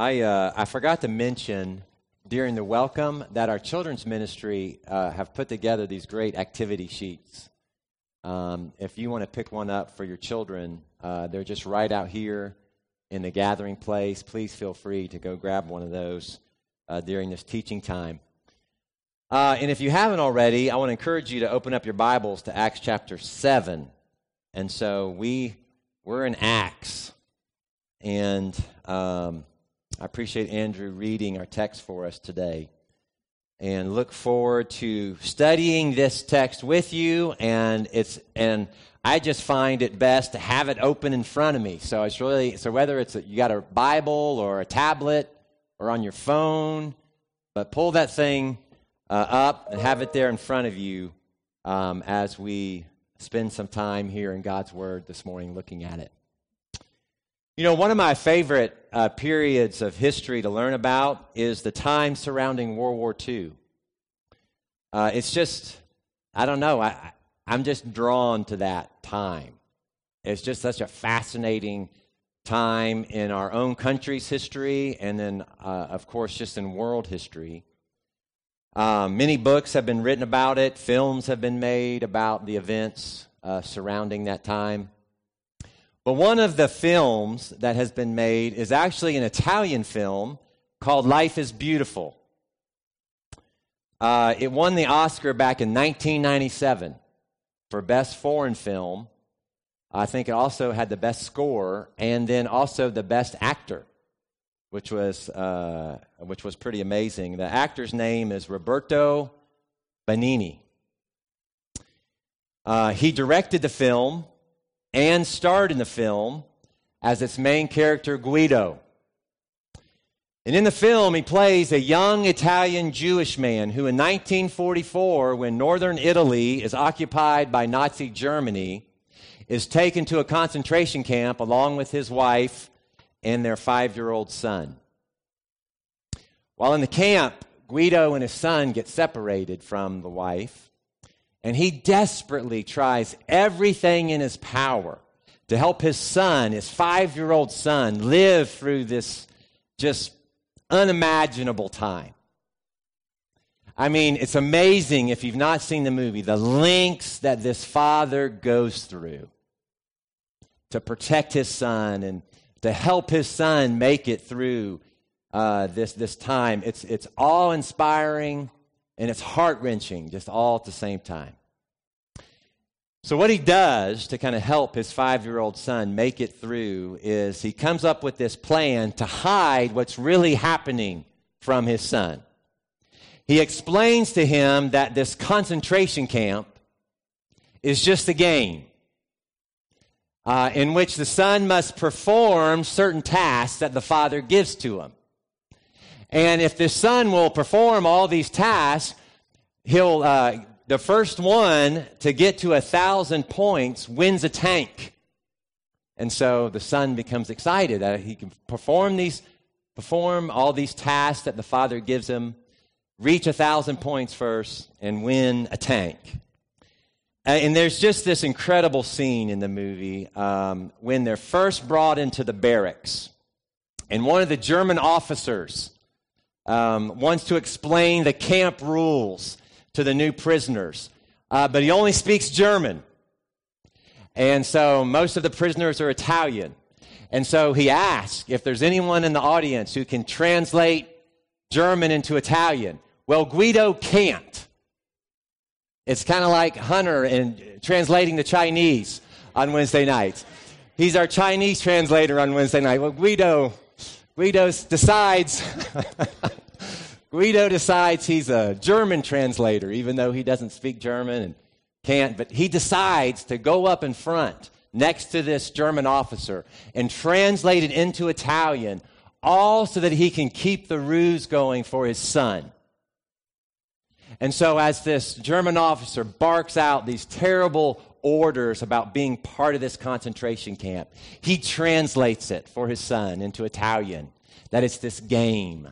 I forgot to mention during the welcome that our children's ministry have put together these great activity sheets. If you want to pick one up for your children, they're just right out here in the gathering place. Please feel free to go grab one of those during this teaching time. And if you haven't already, I want to encourage you to open up your Bibles to Acts chapter 7. And so we're in Acts. And I appreciate Andrew reading our text for us today. And look forward to studying this text with you. And I just find it best to have it open in front of me. So it's really whether it's you got a Bible or a tablet or on your phone, but pull that thing up and have it there in front of you as we spend some time here in God's Word this morning, looking at it. You know, one of my favorite periods of history to learn about is the time surrounding World War II. It's just, I don't know, I'm just drawn to that time. It's just such a fascinating time in our own country's history and then, of course, just in world history. Many books have been written about it. Films have been made about the events surrounding that time. But one of the films that has been made is actually an Italian film called Life is Beautiful. It won the Oscar back in 1997 for Best Foreign Film. I think it also had the Best Score and then also the Best Actor, which was pretty amazing. The actor's name is Roberto Benigni. He directed the film and starred in the film as its main character, Guido. And in the film, he plays a young Italian Jewish man who in 1944, when northern Italy is occupied by Nazi Germany, is taken to a concentration camp along with his wife and their 5-year-old son. While in the camp, Guido and his son get separated from the wife. And he desperately tries everything in his power to help his son, his 5-year-old son, live through this just unimaginable time. I mean, it's amazing if you've not seen the movie, the lengths that this father goes through to protect his son and to help his son make it through this time. It's awe-inspiring. And it's heart-wrenching, just all at the same time. So what he does to kind of help his 5-year-old son make it through is he comes up with this plan to hide what's really happening from his son. He explains to him that this concentration camp is just a game in which the son must perform certain tasks that the father gives to him. And if the son will perform all these tasks, he'll the first one to get to 1,000 points wins a tank. And so the son becomes excited that he can perform all these tasks that the father gives him, reach 1,000 points first, and win a tank. And there's just this incredible scene in the movie when they're first brought into the barracks, and one of the German officers wants to explain the camp rules to the new prisoners, but he only speaks German. And so most of the prisoners are Italian. And so he asks if there's anyone in the audience who can translate German into Italian. Well, Guido can't. It's kind of like Hunter in translating the Chinese on Wednesday nights. He's our Chinese translator on Wednesday night. Well, Guido decides he's a German translator, even though he doesn't speak German and can't, but he decides to go up in front next to this German officer and translate it into Italian, all so that he can keep the ruse going for his son. And so as this German officer barks out these terrible orders about being part of this concentration camp, he translates it for his son into Italian, that it's this game.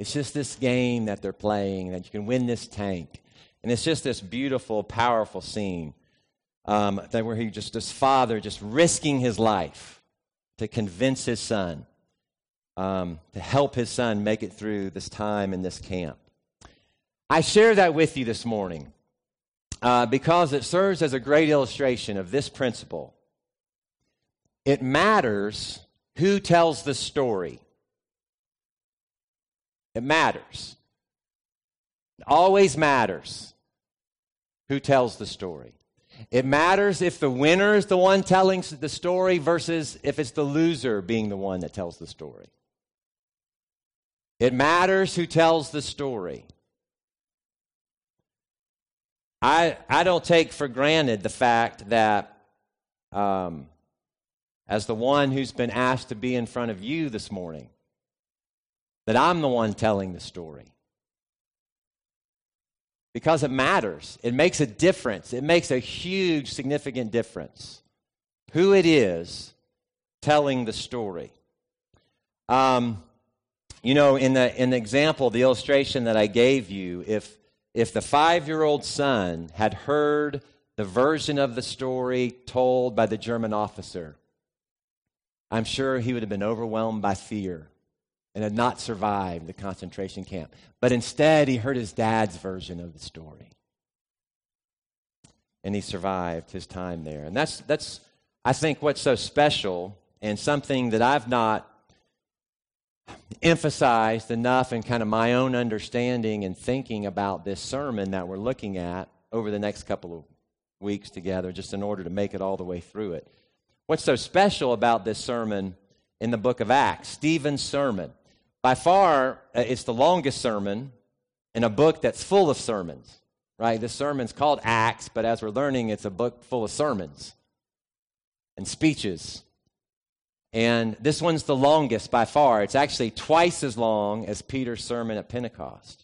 It's just this game that they're playing, that you can win this tank. And it's just this beautiful, powerful scene that where he just, this father just risking his life to convince his son to help his son make it through this time in this camp. I share that with you this morning because it serves as a great illustration of this principle. It matters who tells the story. It matters. It always matters who tells the story. It matters if the winner is the one telling the story versus if it's the loser being the one that tells the story. It matters who tells the story. I don't take for granted the fact that as the one who's been asked to be in front of you this morning, that I'm the one telling the story. Because it matters. It makes a difference. It makes a huge, significant difference who it is telling the story. You know, in the example, the illustration that I gave you, if the 5-year-old son had heard the version of the story told by the German officer, I'm sure he would have been overwhelmed by fear and had not survived the concentration camp. But instead, he heard his dad's version of the story. And he survived his time there. And that's I think, what's so special and something that I've not emphasized enough in kind of my own understanding and thinking about this sermon that we're looking at over the next couple of weeks together, just in order to make it all the way through it. What's so special about this sermon in the book of Acts, Stephen's sermon? By far, it's the longest sermon in a book that's full of sermons, right? This sermon's called Acts, but as we're learning, it's a book full of sermons and speeches. And this one's the longest by far. It's actually twice as long as Peter's sermon at Pentecost.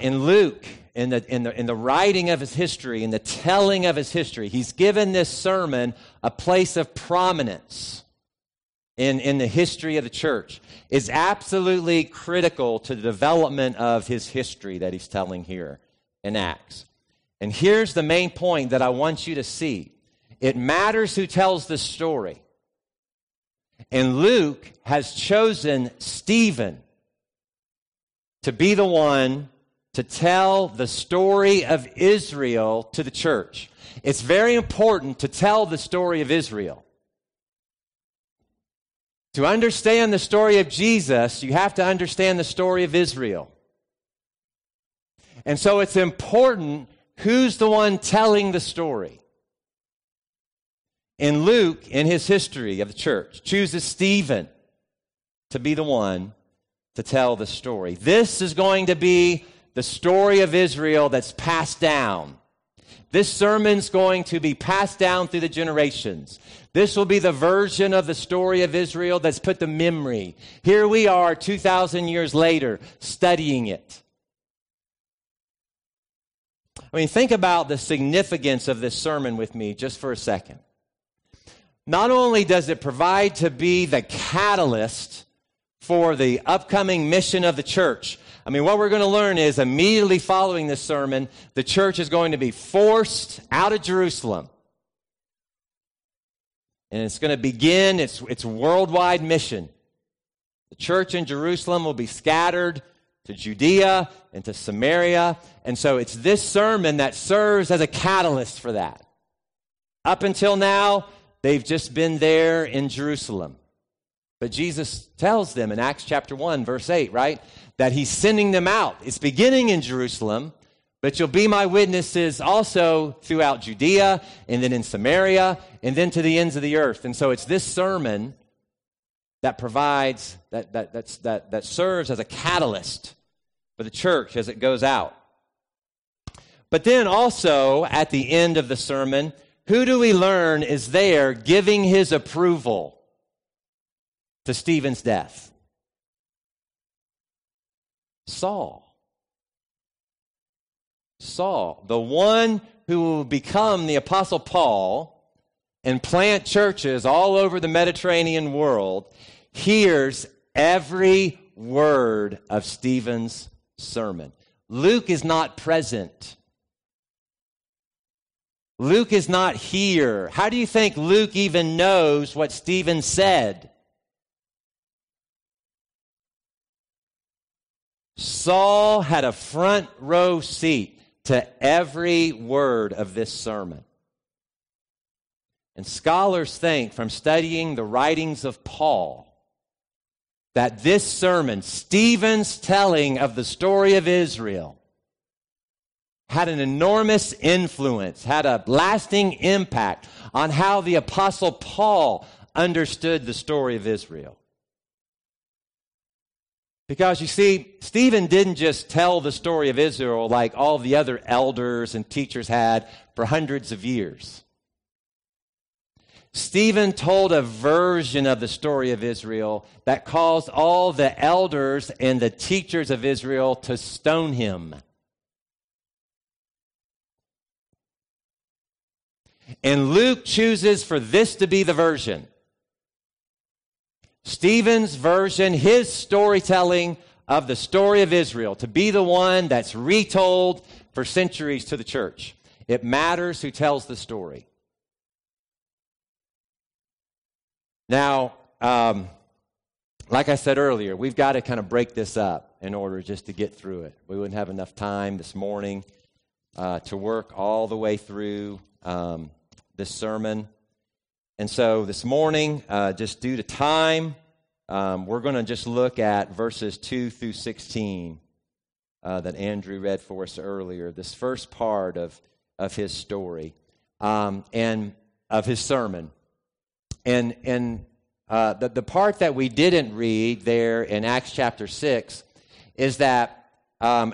In Luke, in the writing of his history, in the telling of his history, he's given this sermon a place of prominence in the history of the church. It's absolutely critical to the development of his history that he's telling here in Acts. And here's the main point that I want you to see. It matters who tells the story. And Luke has chosen Stephen to be the one to tell the story of Israel to the church. It's very important to tell the story of Israel. To understand the story of Jesus, you have to understand the story of Israel. And so it's important who's the one telling the story. And Luke, in his history of the church, chooses Stephen to be the one to tell the story. This is going to be the story of Israel that's passed down. This sermon's going to be passed down through the generations. This will be the version of the story of Israel that's put to memory. Here we are 2,000 years later studying it. I mean, think about the significance of this sermon with me just for a second. Not only does it provide to be the catalyst for the upcoming mission of the church. I mean, what we're going to learn is immediately following this sermon, the church is going to be forced out of Jerusalem. And it's going to begin its worldwide mission. The church in Jerusalem will be scattered to Judea and to Samaria. And so it's this sermon that serves as a catalyst for that. Up until now, they've just been there in Jerusalem. But Jesus tells them in Acts chapter 1, verse 8, right, that he's sending them out. It's beginning in Jerusalem, but you'll be my witnesses also throughout Judea and then in Samaria and then to the ends of the earth. And so it's this sermon that provides, that serves as a catalyst for the church as it goes out. But then also at the end of the sermon, who do we learn is there giving his approval to Stephen's death? Saul, the one who will become the Apostle Paul and plant churches all over the Mediterranean world, hears every word of Stephen's sermon. Luke is not present. Luke is not here. How do you think Luke even knows what Stephen said? Saul had a front row seat to every word of this sermon. And scholars think, from studying the writings of Paul, that this sermon, Stephen's telling of the story of Israel, had an enormous influence, had a lasting impact on how the Apostle Paul understood the story of Israel. Because, you see, Stephen didn't just tell the story of Israel like all the other elders and teachers had for hundreds of years. Stephen told a version of the story of Israel that caused all the elders and the teachers of Israel to stone him. And Luke chooses for this to be the version. Stephen's version, his storytelling of the story of Israel, to be the one that's retold for centuries to the church. It matters who tells the story. Now, like I said earlier, we've got to kind of break this up in order just to get through it. We wouldn't have enough time this morning to work all the way through this sermon. And so this morning, just due to time, we're going to just look at verses 2 through 16 that Andrew read for us earlier, this first part of his story and of his sermon. And the part that we didn't read there in Acts chapter 6 is that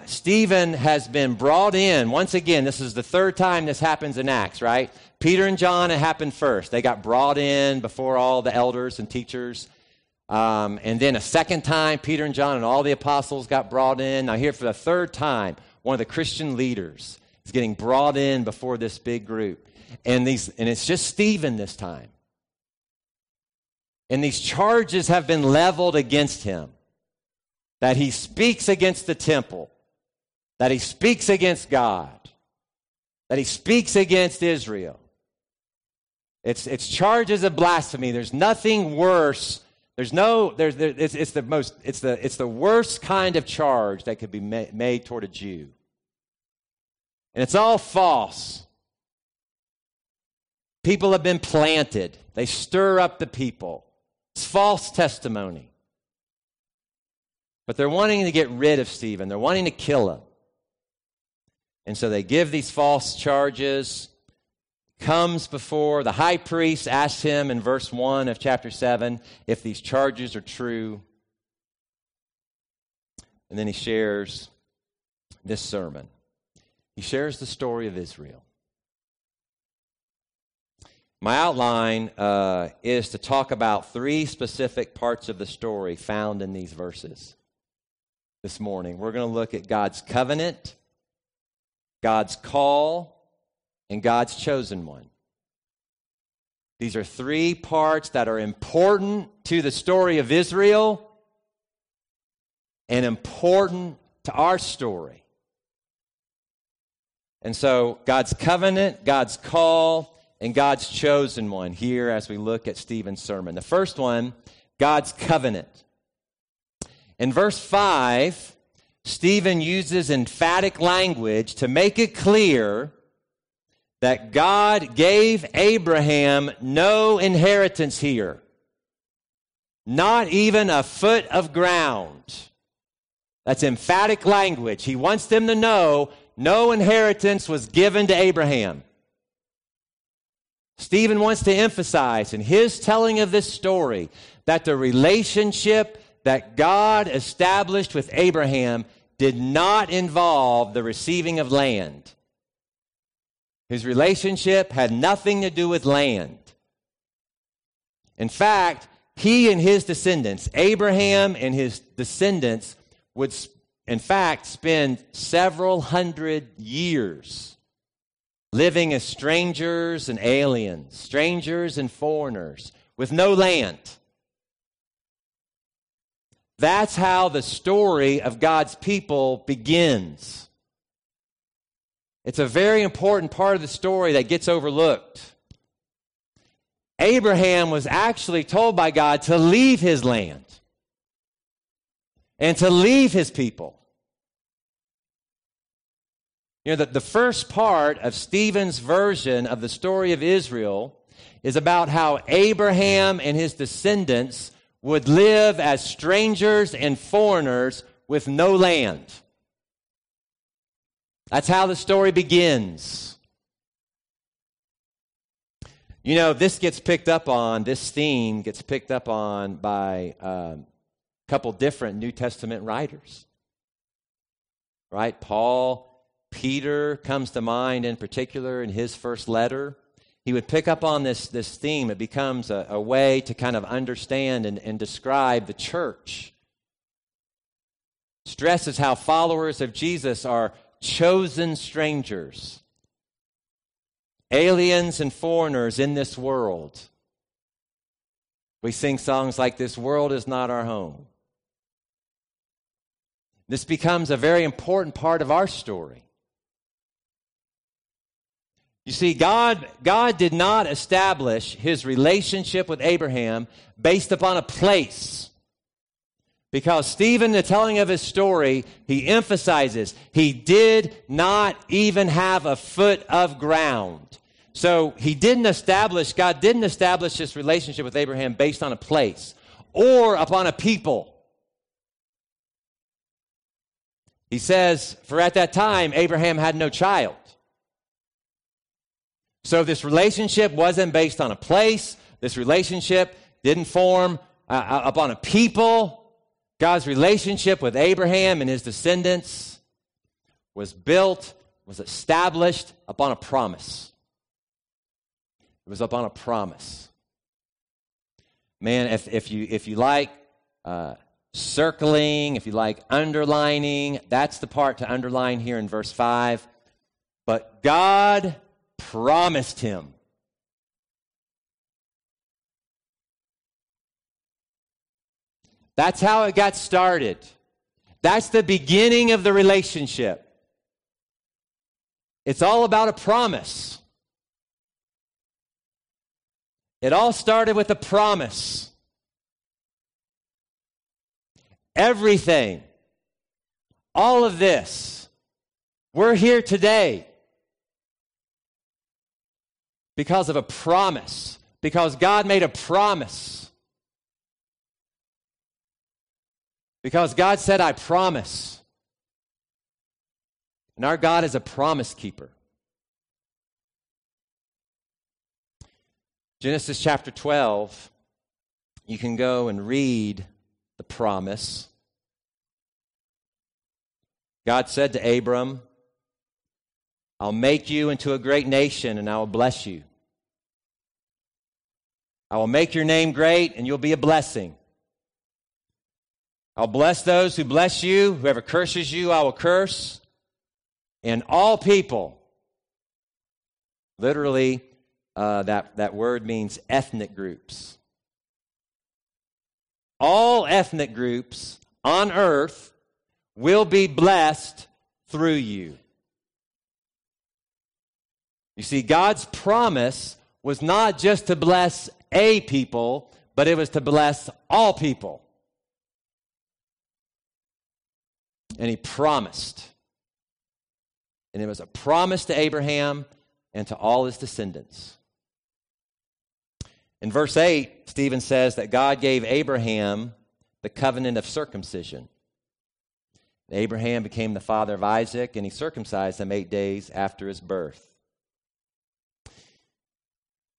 Stephen has been brought in. Once again, this is the third time this happens in Acts, right? Peter and John, it happened first. They got brought in before all the elders and teachers. And then a second time, Peter and John and all the apostles got brought in. Now here for the third time, one of the Christian leaders is getting brought in before this big group. And it's just Stephen this time. And these charges have been leveled against him, that he speaks against the temple, that he speaks against God, that he speaks against Israel. It's charges of blasphemy. There's nothing worse. It's the worst kind of charge that could be made toward a Jew. And it's all false. People have been planted. They stir up the people. It's false testimony. But they're wanting to get rid of Stephen. They're wanting to kill him. And so they give these false charges. Comes before the high priest, asks him in verse 1 of chapter 7 if these charges are true. And then he shares this sermon. He shares the story of Israel. My outline is to talk about three specific parts of the story found in these verses this morning. We're going to look at God's covenant, God's call, and God's chosen one. These are three parts that are important to the story of Israel and important to our story. And so God's covenant, God's call, and God's chosen one here as we look at Stephen's sermon. The first one, God's covenant. In verse 5, Stephen uses emphatic language to make it clear that God gave Abraham no inheritance here, not even a foot of ground. That's emphatic language. He wants them to know no inheritance was given to Abraham. Stephen wants to emphasize in his telling of this story that the relationship that God established with Abraham did not involve the receiving of land. His relationship had nothing to do with land. In fact, he and his descendants, Abraham and his descendants, would in fact spend several hundred years living as strangers and aliens, strangers and foreigners, with no land. That's how the story of God's people begins. It's a very important part of the story that gets overlooked. Abraham was actually told by God to leave his land and to leave his people. You know, the first part of Stephen's version of the story of Israel is about how Abraham and his descendants would live as strangers and foreigners with no land. That's how the story begins. You know, this theme gets picked up on by a couple different New Testament writers. Right? Paul, Peter comes to mind in particular in his first letter. He would pick up on this theme. It becomes a way to kind of understand and describe the church. Stresses how followers of Jesus are chosen strangers, aliens and foreigners in this world. We sing songs like "This World Is Not Our Home." This becomes a very important part of our story. You see, God did not establish his relationship with Abraham based upon a place. Because Stephen, the telling of his story, he emphasizes he did not even have a foot of ground. So God didn't establish this relationship with Abraham based on a place or upon a people. He says, for at that time, Abraham had no child. So this relationship wasn't based on a place. This relationship didn't form upon a people. God's relationship with Abraham and his descendants was established upon a promise. It was upon a promise. Man, if you like circling, if you like underlining, that's the part to underline here in verse 5. But God promised him. That's how it got started. That's the beginning of the relationship. It's all about a promise. It all started with a promise. Everything, all of this, we're here today because of a promise, because God made a promise. Because God said, I promise. And our God is a promise keeper. Genesis chapter 12, you can go and read the promise. God said to Abram, I'll make you into a great nation and I will bless you. I will make your name great and you'll be a blessing. I'll bless those who bless you. Whoever curses you, I will curse. And all people, literally, that word means ethnic groups. All ethnic groups on earth will be blessed through you. You see, God's promise was not just to bless a people, but it was to bless all people. And he promised. And it was a promise to Abraham and to all his descendants. In verse 8, Stephen says that God gave Abraham the covenant of circumcision. Abraham became the father of Isaac, and he circumcised him 8 days after his birth.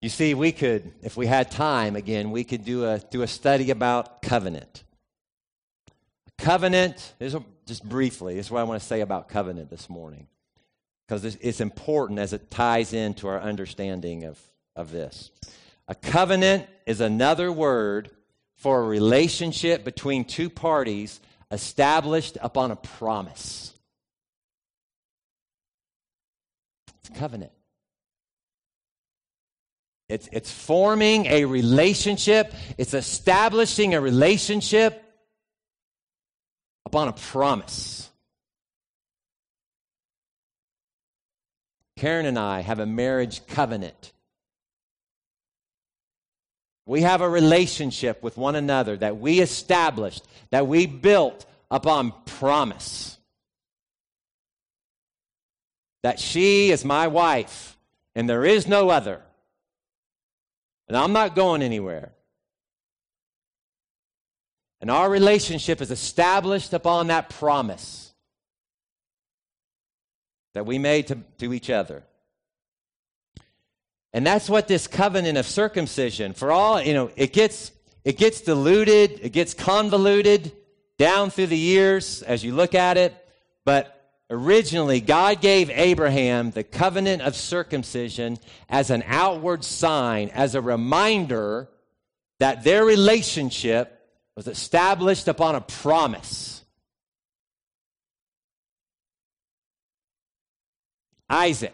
You see, we could, if we had time again, we could do a study about covenant. Covenant, just briefly, this is what I want to say about covenant this morning, because it's important as it ties into our understanding of this. A covenant is another word for a relationship between two parties established upon a promise. It's covenant. It's forming a relationship. It's establishing a relationship upon a promise. Karen and I have a marriage covenant. We have a relationship with one another that we established, that we built upon promise. that she is my wife and there is no other. And I'm not going anywhere. And our relationship is established upon that promise that we made to each other. And that's what this covenant of circumcision, for all, you know, it gets diluted, it gets convoluted down through the years as you look at it. But originally, God gave Abraham the covenant of circumcision as an outward sign, as a reminder that their relationship was established upon a promise. Isaac,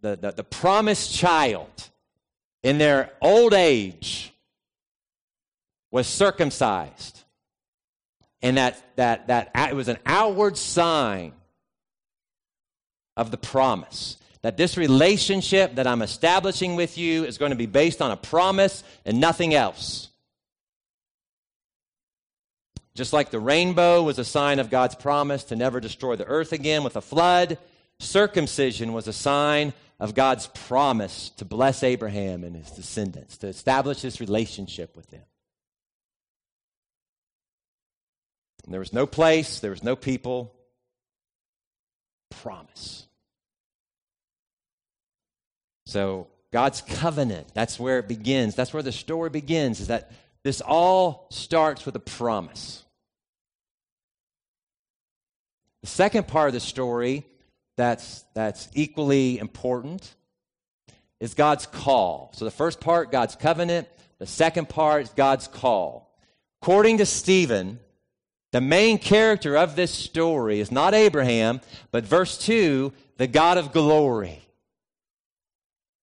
the promised child, in their old age was circumcised. And that it was an outward sign of the promise. That this relationship that I'm establishing with you is going to be based on a promise and nothing else. Just like the rainbow was a sign of God's promise to never destroy the earth again with a flood, circumcision was a sign of God's promise to bless Abraham and his descendants, to establish this relationship with them. And there was no place, there was no people. Promise. So God's covenant, that's where it begins. That's where the story begins, is that this all starts with a promise. The second part of the story that's equally important is God's call. So the first part, God's covenant. The second part is God's call. According to Stephen, the main character of this story is not Abraham, but verse 2, the God of glory.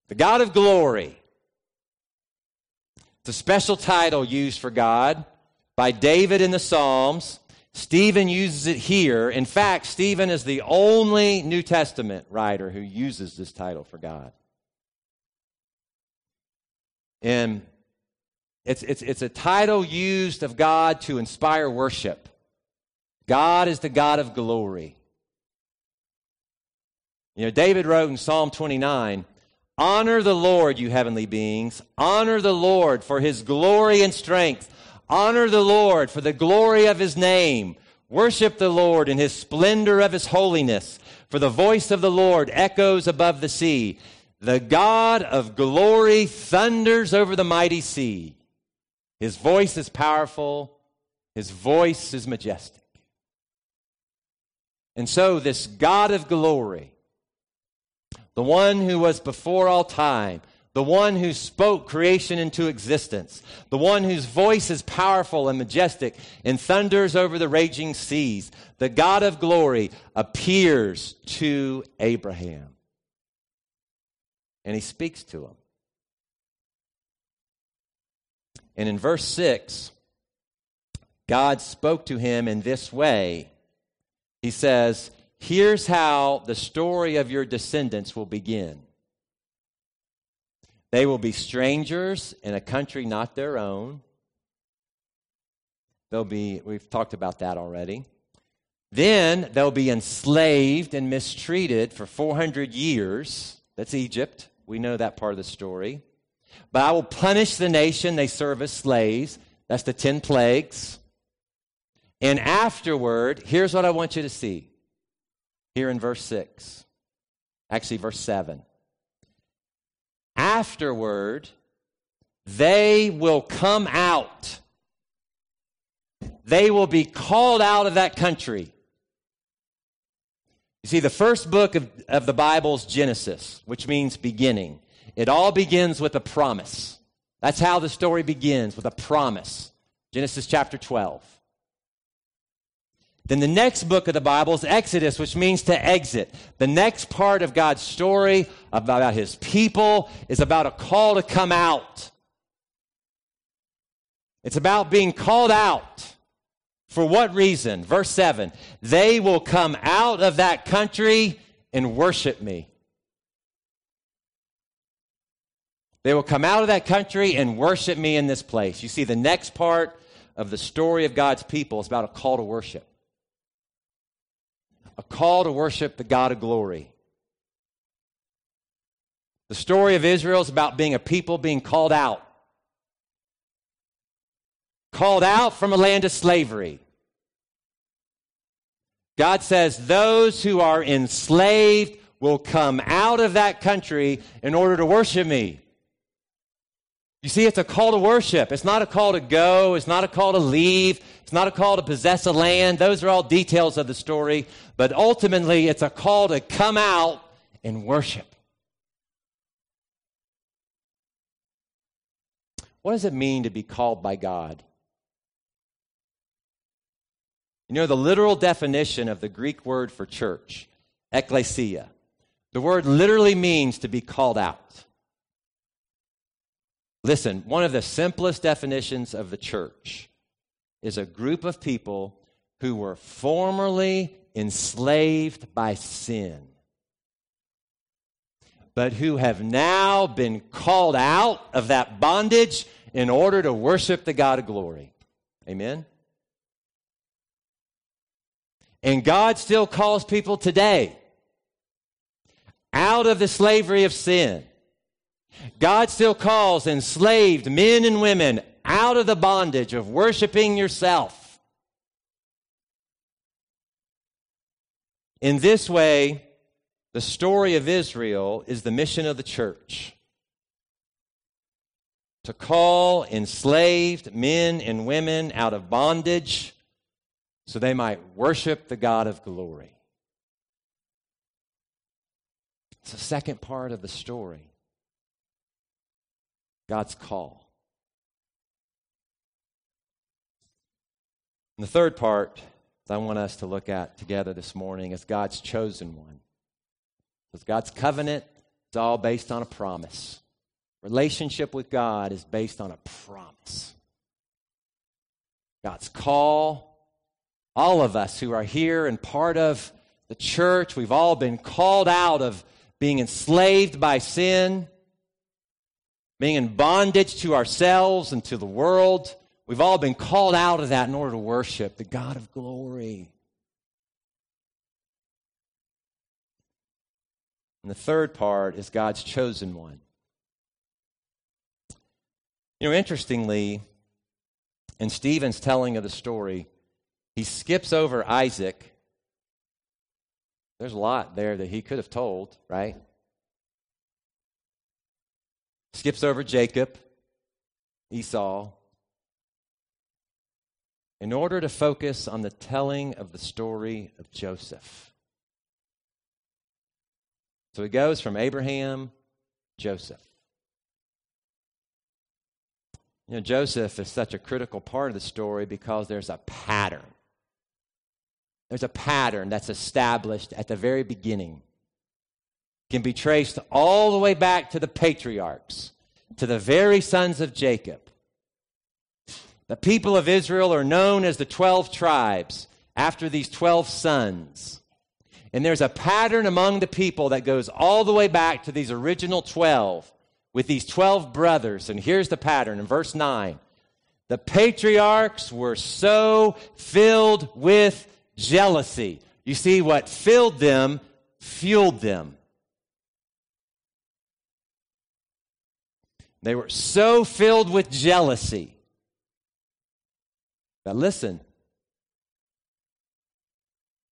The God of glory. It's a special title used for God by David in the Psalms. Stephen uses it here. In fact, Stephen is the only New Testament writer who uses this title for God. And it's a title used of God to inspire worship. God is the God of glory. You know, David wrote in Psalm 29, "Honor the Lord, you heavenly beings. Honor the Lord for his glory and strength. Honor the Lord for the glory of his name. Worship the Lord in his splendor of his holiness. For the voice of the Lord echoes above the sea. The God of glory thunders over the mighty sea. His voice is powerful. His voice is majestic." And so this God of glory, the one who was before all time, the one who spoke creation into existence, the one whose voice is powerful and majestic and thunders over the raging seas, the God of glory appears to Abraham. And he speaks to him. And in verse 6, God spoke to him in this way. He says, "Here's how the story of your descendants will begin. They will be strangers in a country not their own." We've talked about that already. "Then they'll be enslaved and mistreated for 400 years. That's Egypt. We know that part of the story. "But I will punish the nation they serve as slaves." That's the 10 plagues. "And afterward," here's what I want you to see here in verse 6. Actually, verse 7. "Afterward, they will come out. They will be called out of that country." You see, the first book of the Bible is Genesis, which means beginning. It all begins with a promise. That's how the story begins, with a promise. Genesis chapter 12. Then the next book of the Bible is Exodus, which means to exit. The next part of God's story about his people is about a call to come out. It's about being called out. For what reason? Verse 7, "They will come out of that country and worship me." They will come out of that country and worship me in this place. You see, the next part of the story of God's people is about a call to worship. a call to worship the God of glory. The story of Israel is about being a people being called out. Called out from a land of slavery. God says those who are enslaved will come out of that country in order to worship me. You see, it's a call to worship. It's not a call to go. It's not a call to leave. It's not a call to possess a land. Those are all details of the story. But ultimately, it's a call to come out and worship. What does it mean to be called by God? You know, the literal definition of the Greek word for church, ekklesia, the word literally means to be called out. Listen, one of the simplest definitions of the church is a group of people who were formerly enslaved by sin, but who have now been called out of that bondage in order to worship the God of glory. Amen? And God still calls people today out of the slavery of sin. God still calls enslaved men and women out of the bondage of worshiping yourself. In this way, the story of Israel is the mission of the church. To call enslaved men and women out of bondage so they might worship the God of glory. It's the second part of the story. God's call. And the third part that I want us to look at together this morning is God's chosen one. Because God's covenant is all based on a promise. Relationship with God is based on a promise. God's call. All of us who are here and part of the church, we've all been called out of being enslaved by sin, being in bondage to ourselves and to the world. We've all been called out of that in order to worship the God of glory. And the third part is God's chosen one. You know, interestingly, in Stephen's telling of the story, he skips over Isaac. There's a lot there that he could have told, right? Skips over Jacob, Esau, in order to focus on the telling of the story of Joseph. So he goes from Abraham, Joseph. You know, Joseph is such a critical part of the story because there's a pattern. There's a pattern that's established at the very beginning. It can be traced all the way back to the patriarchs, to the very sons of Jacob. The people of Israel are known as the 12 tribes after these 12 sons. And there's a pattern among the people that goes all the way back to these original 12 with these 12 brothers. And here's the pattern in verse 9. The patriarchs were so filled with jealousy. You see, what filled them fueled them. They were so filled with jealousy. Now listen.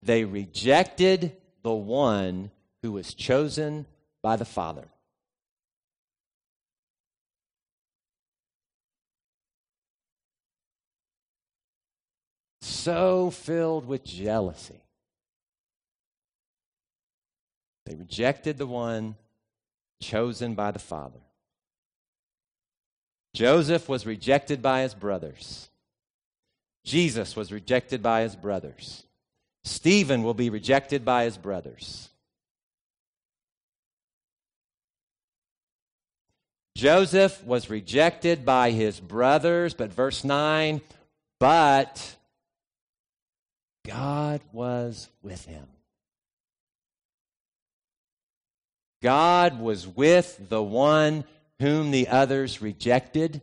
They rejected the one who was chosen by the Father. So filled with jealousy. They rejected the one chosen by the Father. Joseph was rejected by his brothers. Jesus was rejected by his brothers. Stephen will be rejected by his brothers. Joseph was rejected by his brothers, but verse 9, but God was with him. God was with the one whom the others rejected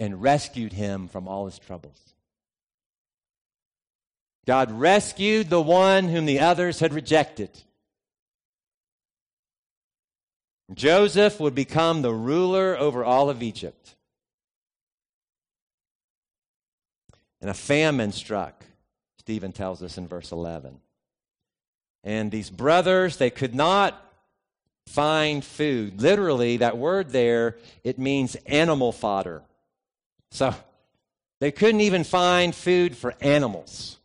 and rescued him from all his troubles. God rescued the one whom the others had rejected. Joseph would become the ruler over all of Egypt. And a famine struck, Stephen tells us in verse 11. And these brothers, they could not find food. Literally, that word there, it means animal fodder. So they couldn't even find food for animals.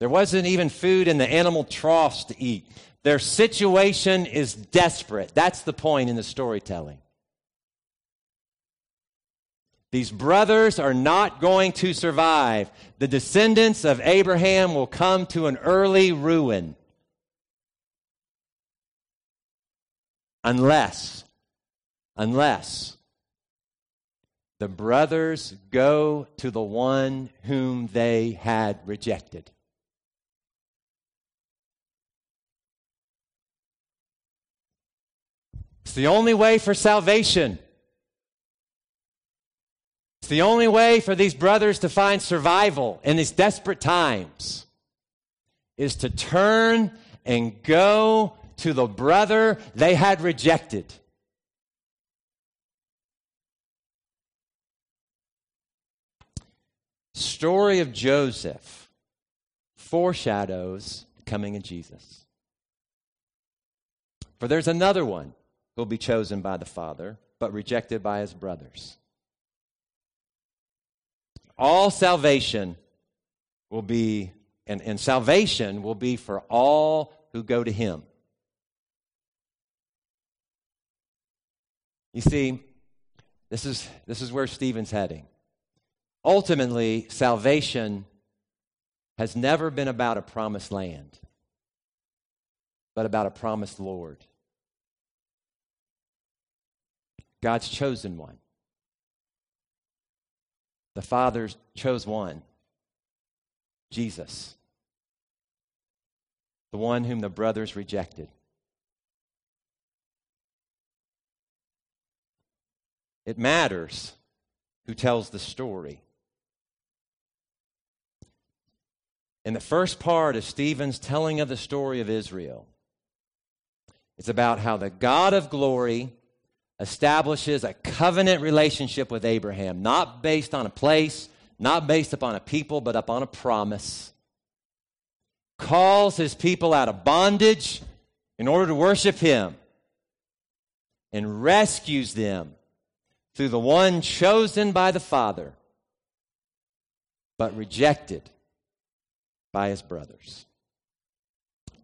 There wasn't even food in the animal troughs to eat. Their situation is desperate. That's the point in the storytelling. These brothers are not going to survive. The descendants of Abraham will come to an early ruin unless the brothers go to the one whom they had rejected. It's the only way for salvation. It's the only way for these brothers to find survival in these desperate times is to turn and go to the brother they had rejected. Story of Joseph foreshadows the coming of Jesus. For there's another one who'll be chosen by the Father, but rejected by his brothers. All salvation will be, and salvation will be for all who go to him. You see, this is where Stephen's heading. Ultimately, salvation has never been about a promised land, but about a promised Lord. God's chosen one. The Father chose one, Jesus, the one whom the brothers rejected. It matters who tells the story. In the first part of Stephen's telling of the story of Israel, it's about how the God of glory establishes a covenant relationship with Abraham, not based on a place, not based upon a people, but upon a promise. Calls his people out of bondage in order to worship him and rescues them through the one chosen by the Father, but rejected by his brothers.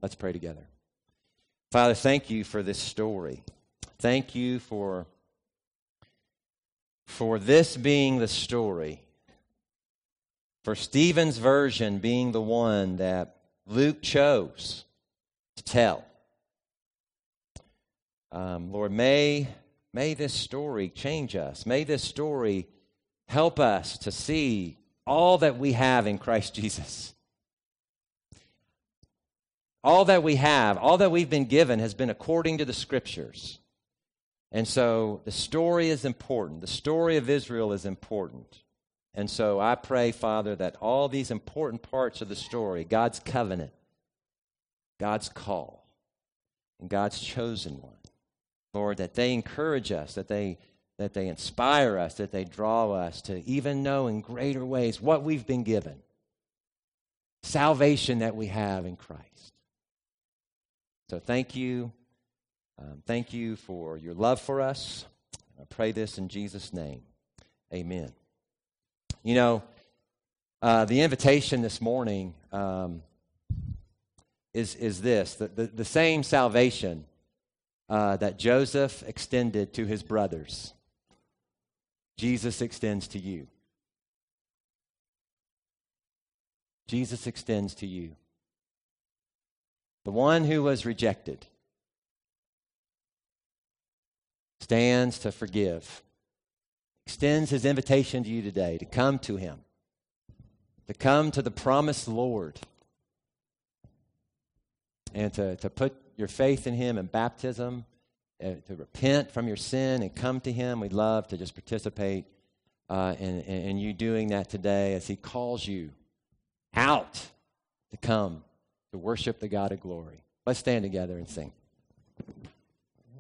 Let's pray together. Father, thank you for this story. Thank you for this being the story, for Stephen's version being the one that Luke chose to tell. Lord, May this story change us. May this story help us to see all that we have in Christ Jesus. All that we have, all that we've been given has been according to the Scriptures. And so the story is important. The story of Israel is important. And so I pray, Father, that all these important parts of the story, God's covenant, God's call, and God's chosen one, Lord, that they encourage us, that they inspire us, that they draw us to even know in greater ways what we've been given, salvation that we have in Christ. So thank you. Thank you for your love for us. I pray this in Jesus' name. Amen. You know, the invitation this morning is this, the same salvation that Joseph extended to his brothers, Jesus extends to you. Jesus extends to you. The one who was rejected stands to forgive, extends his invitation to you today to come to him, to come to the promised Lord, and to put your faith in him and baptism, to repent from your sin and come to him. We'd love to just participate in you doing that today as he calls you out to come to worship the God of glory. Let's stand together and sing.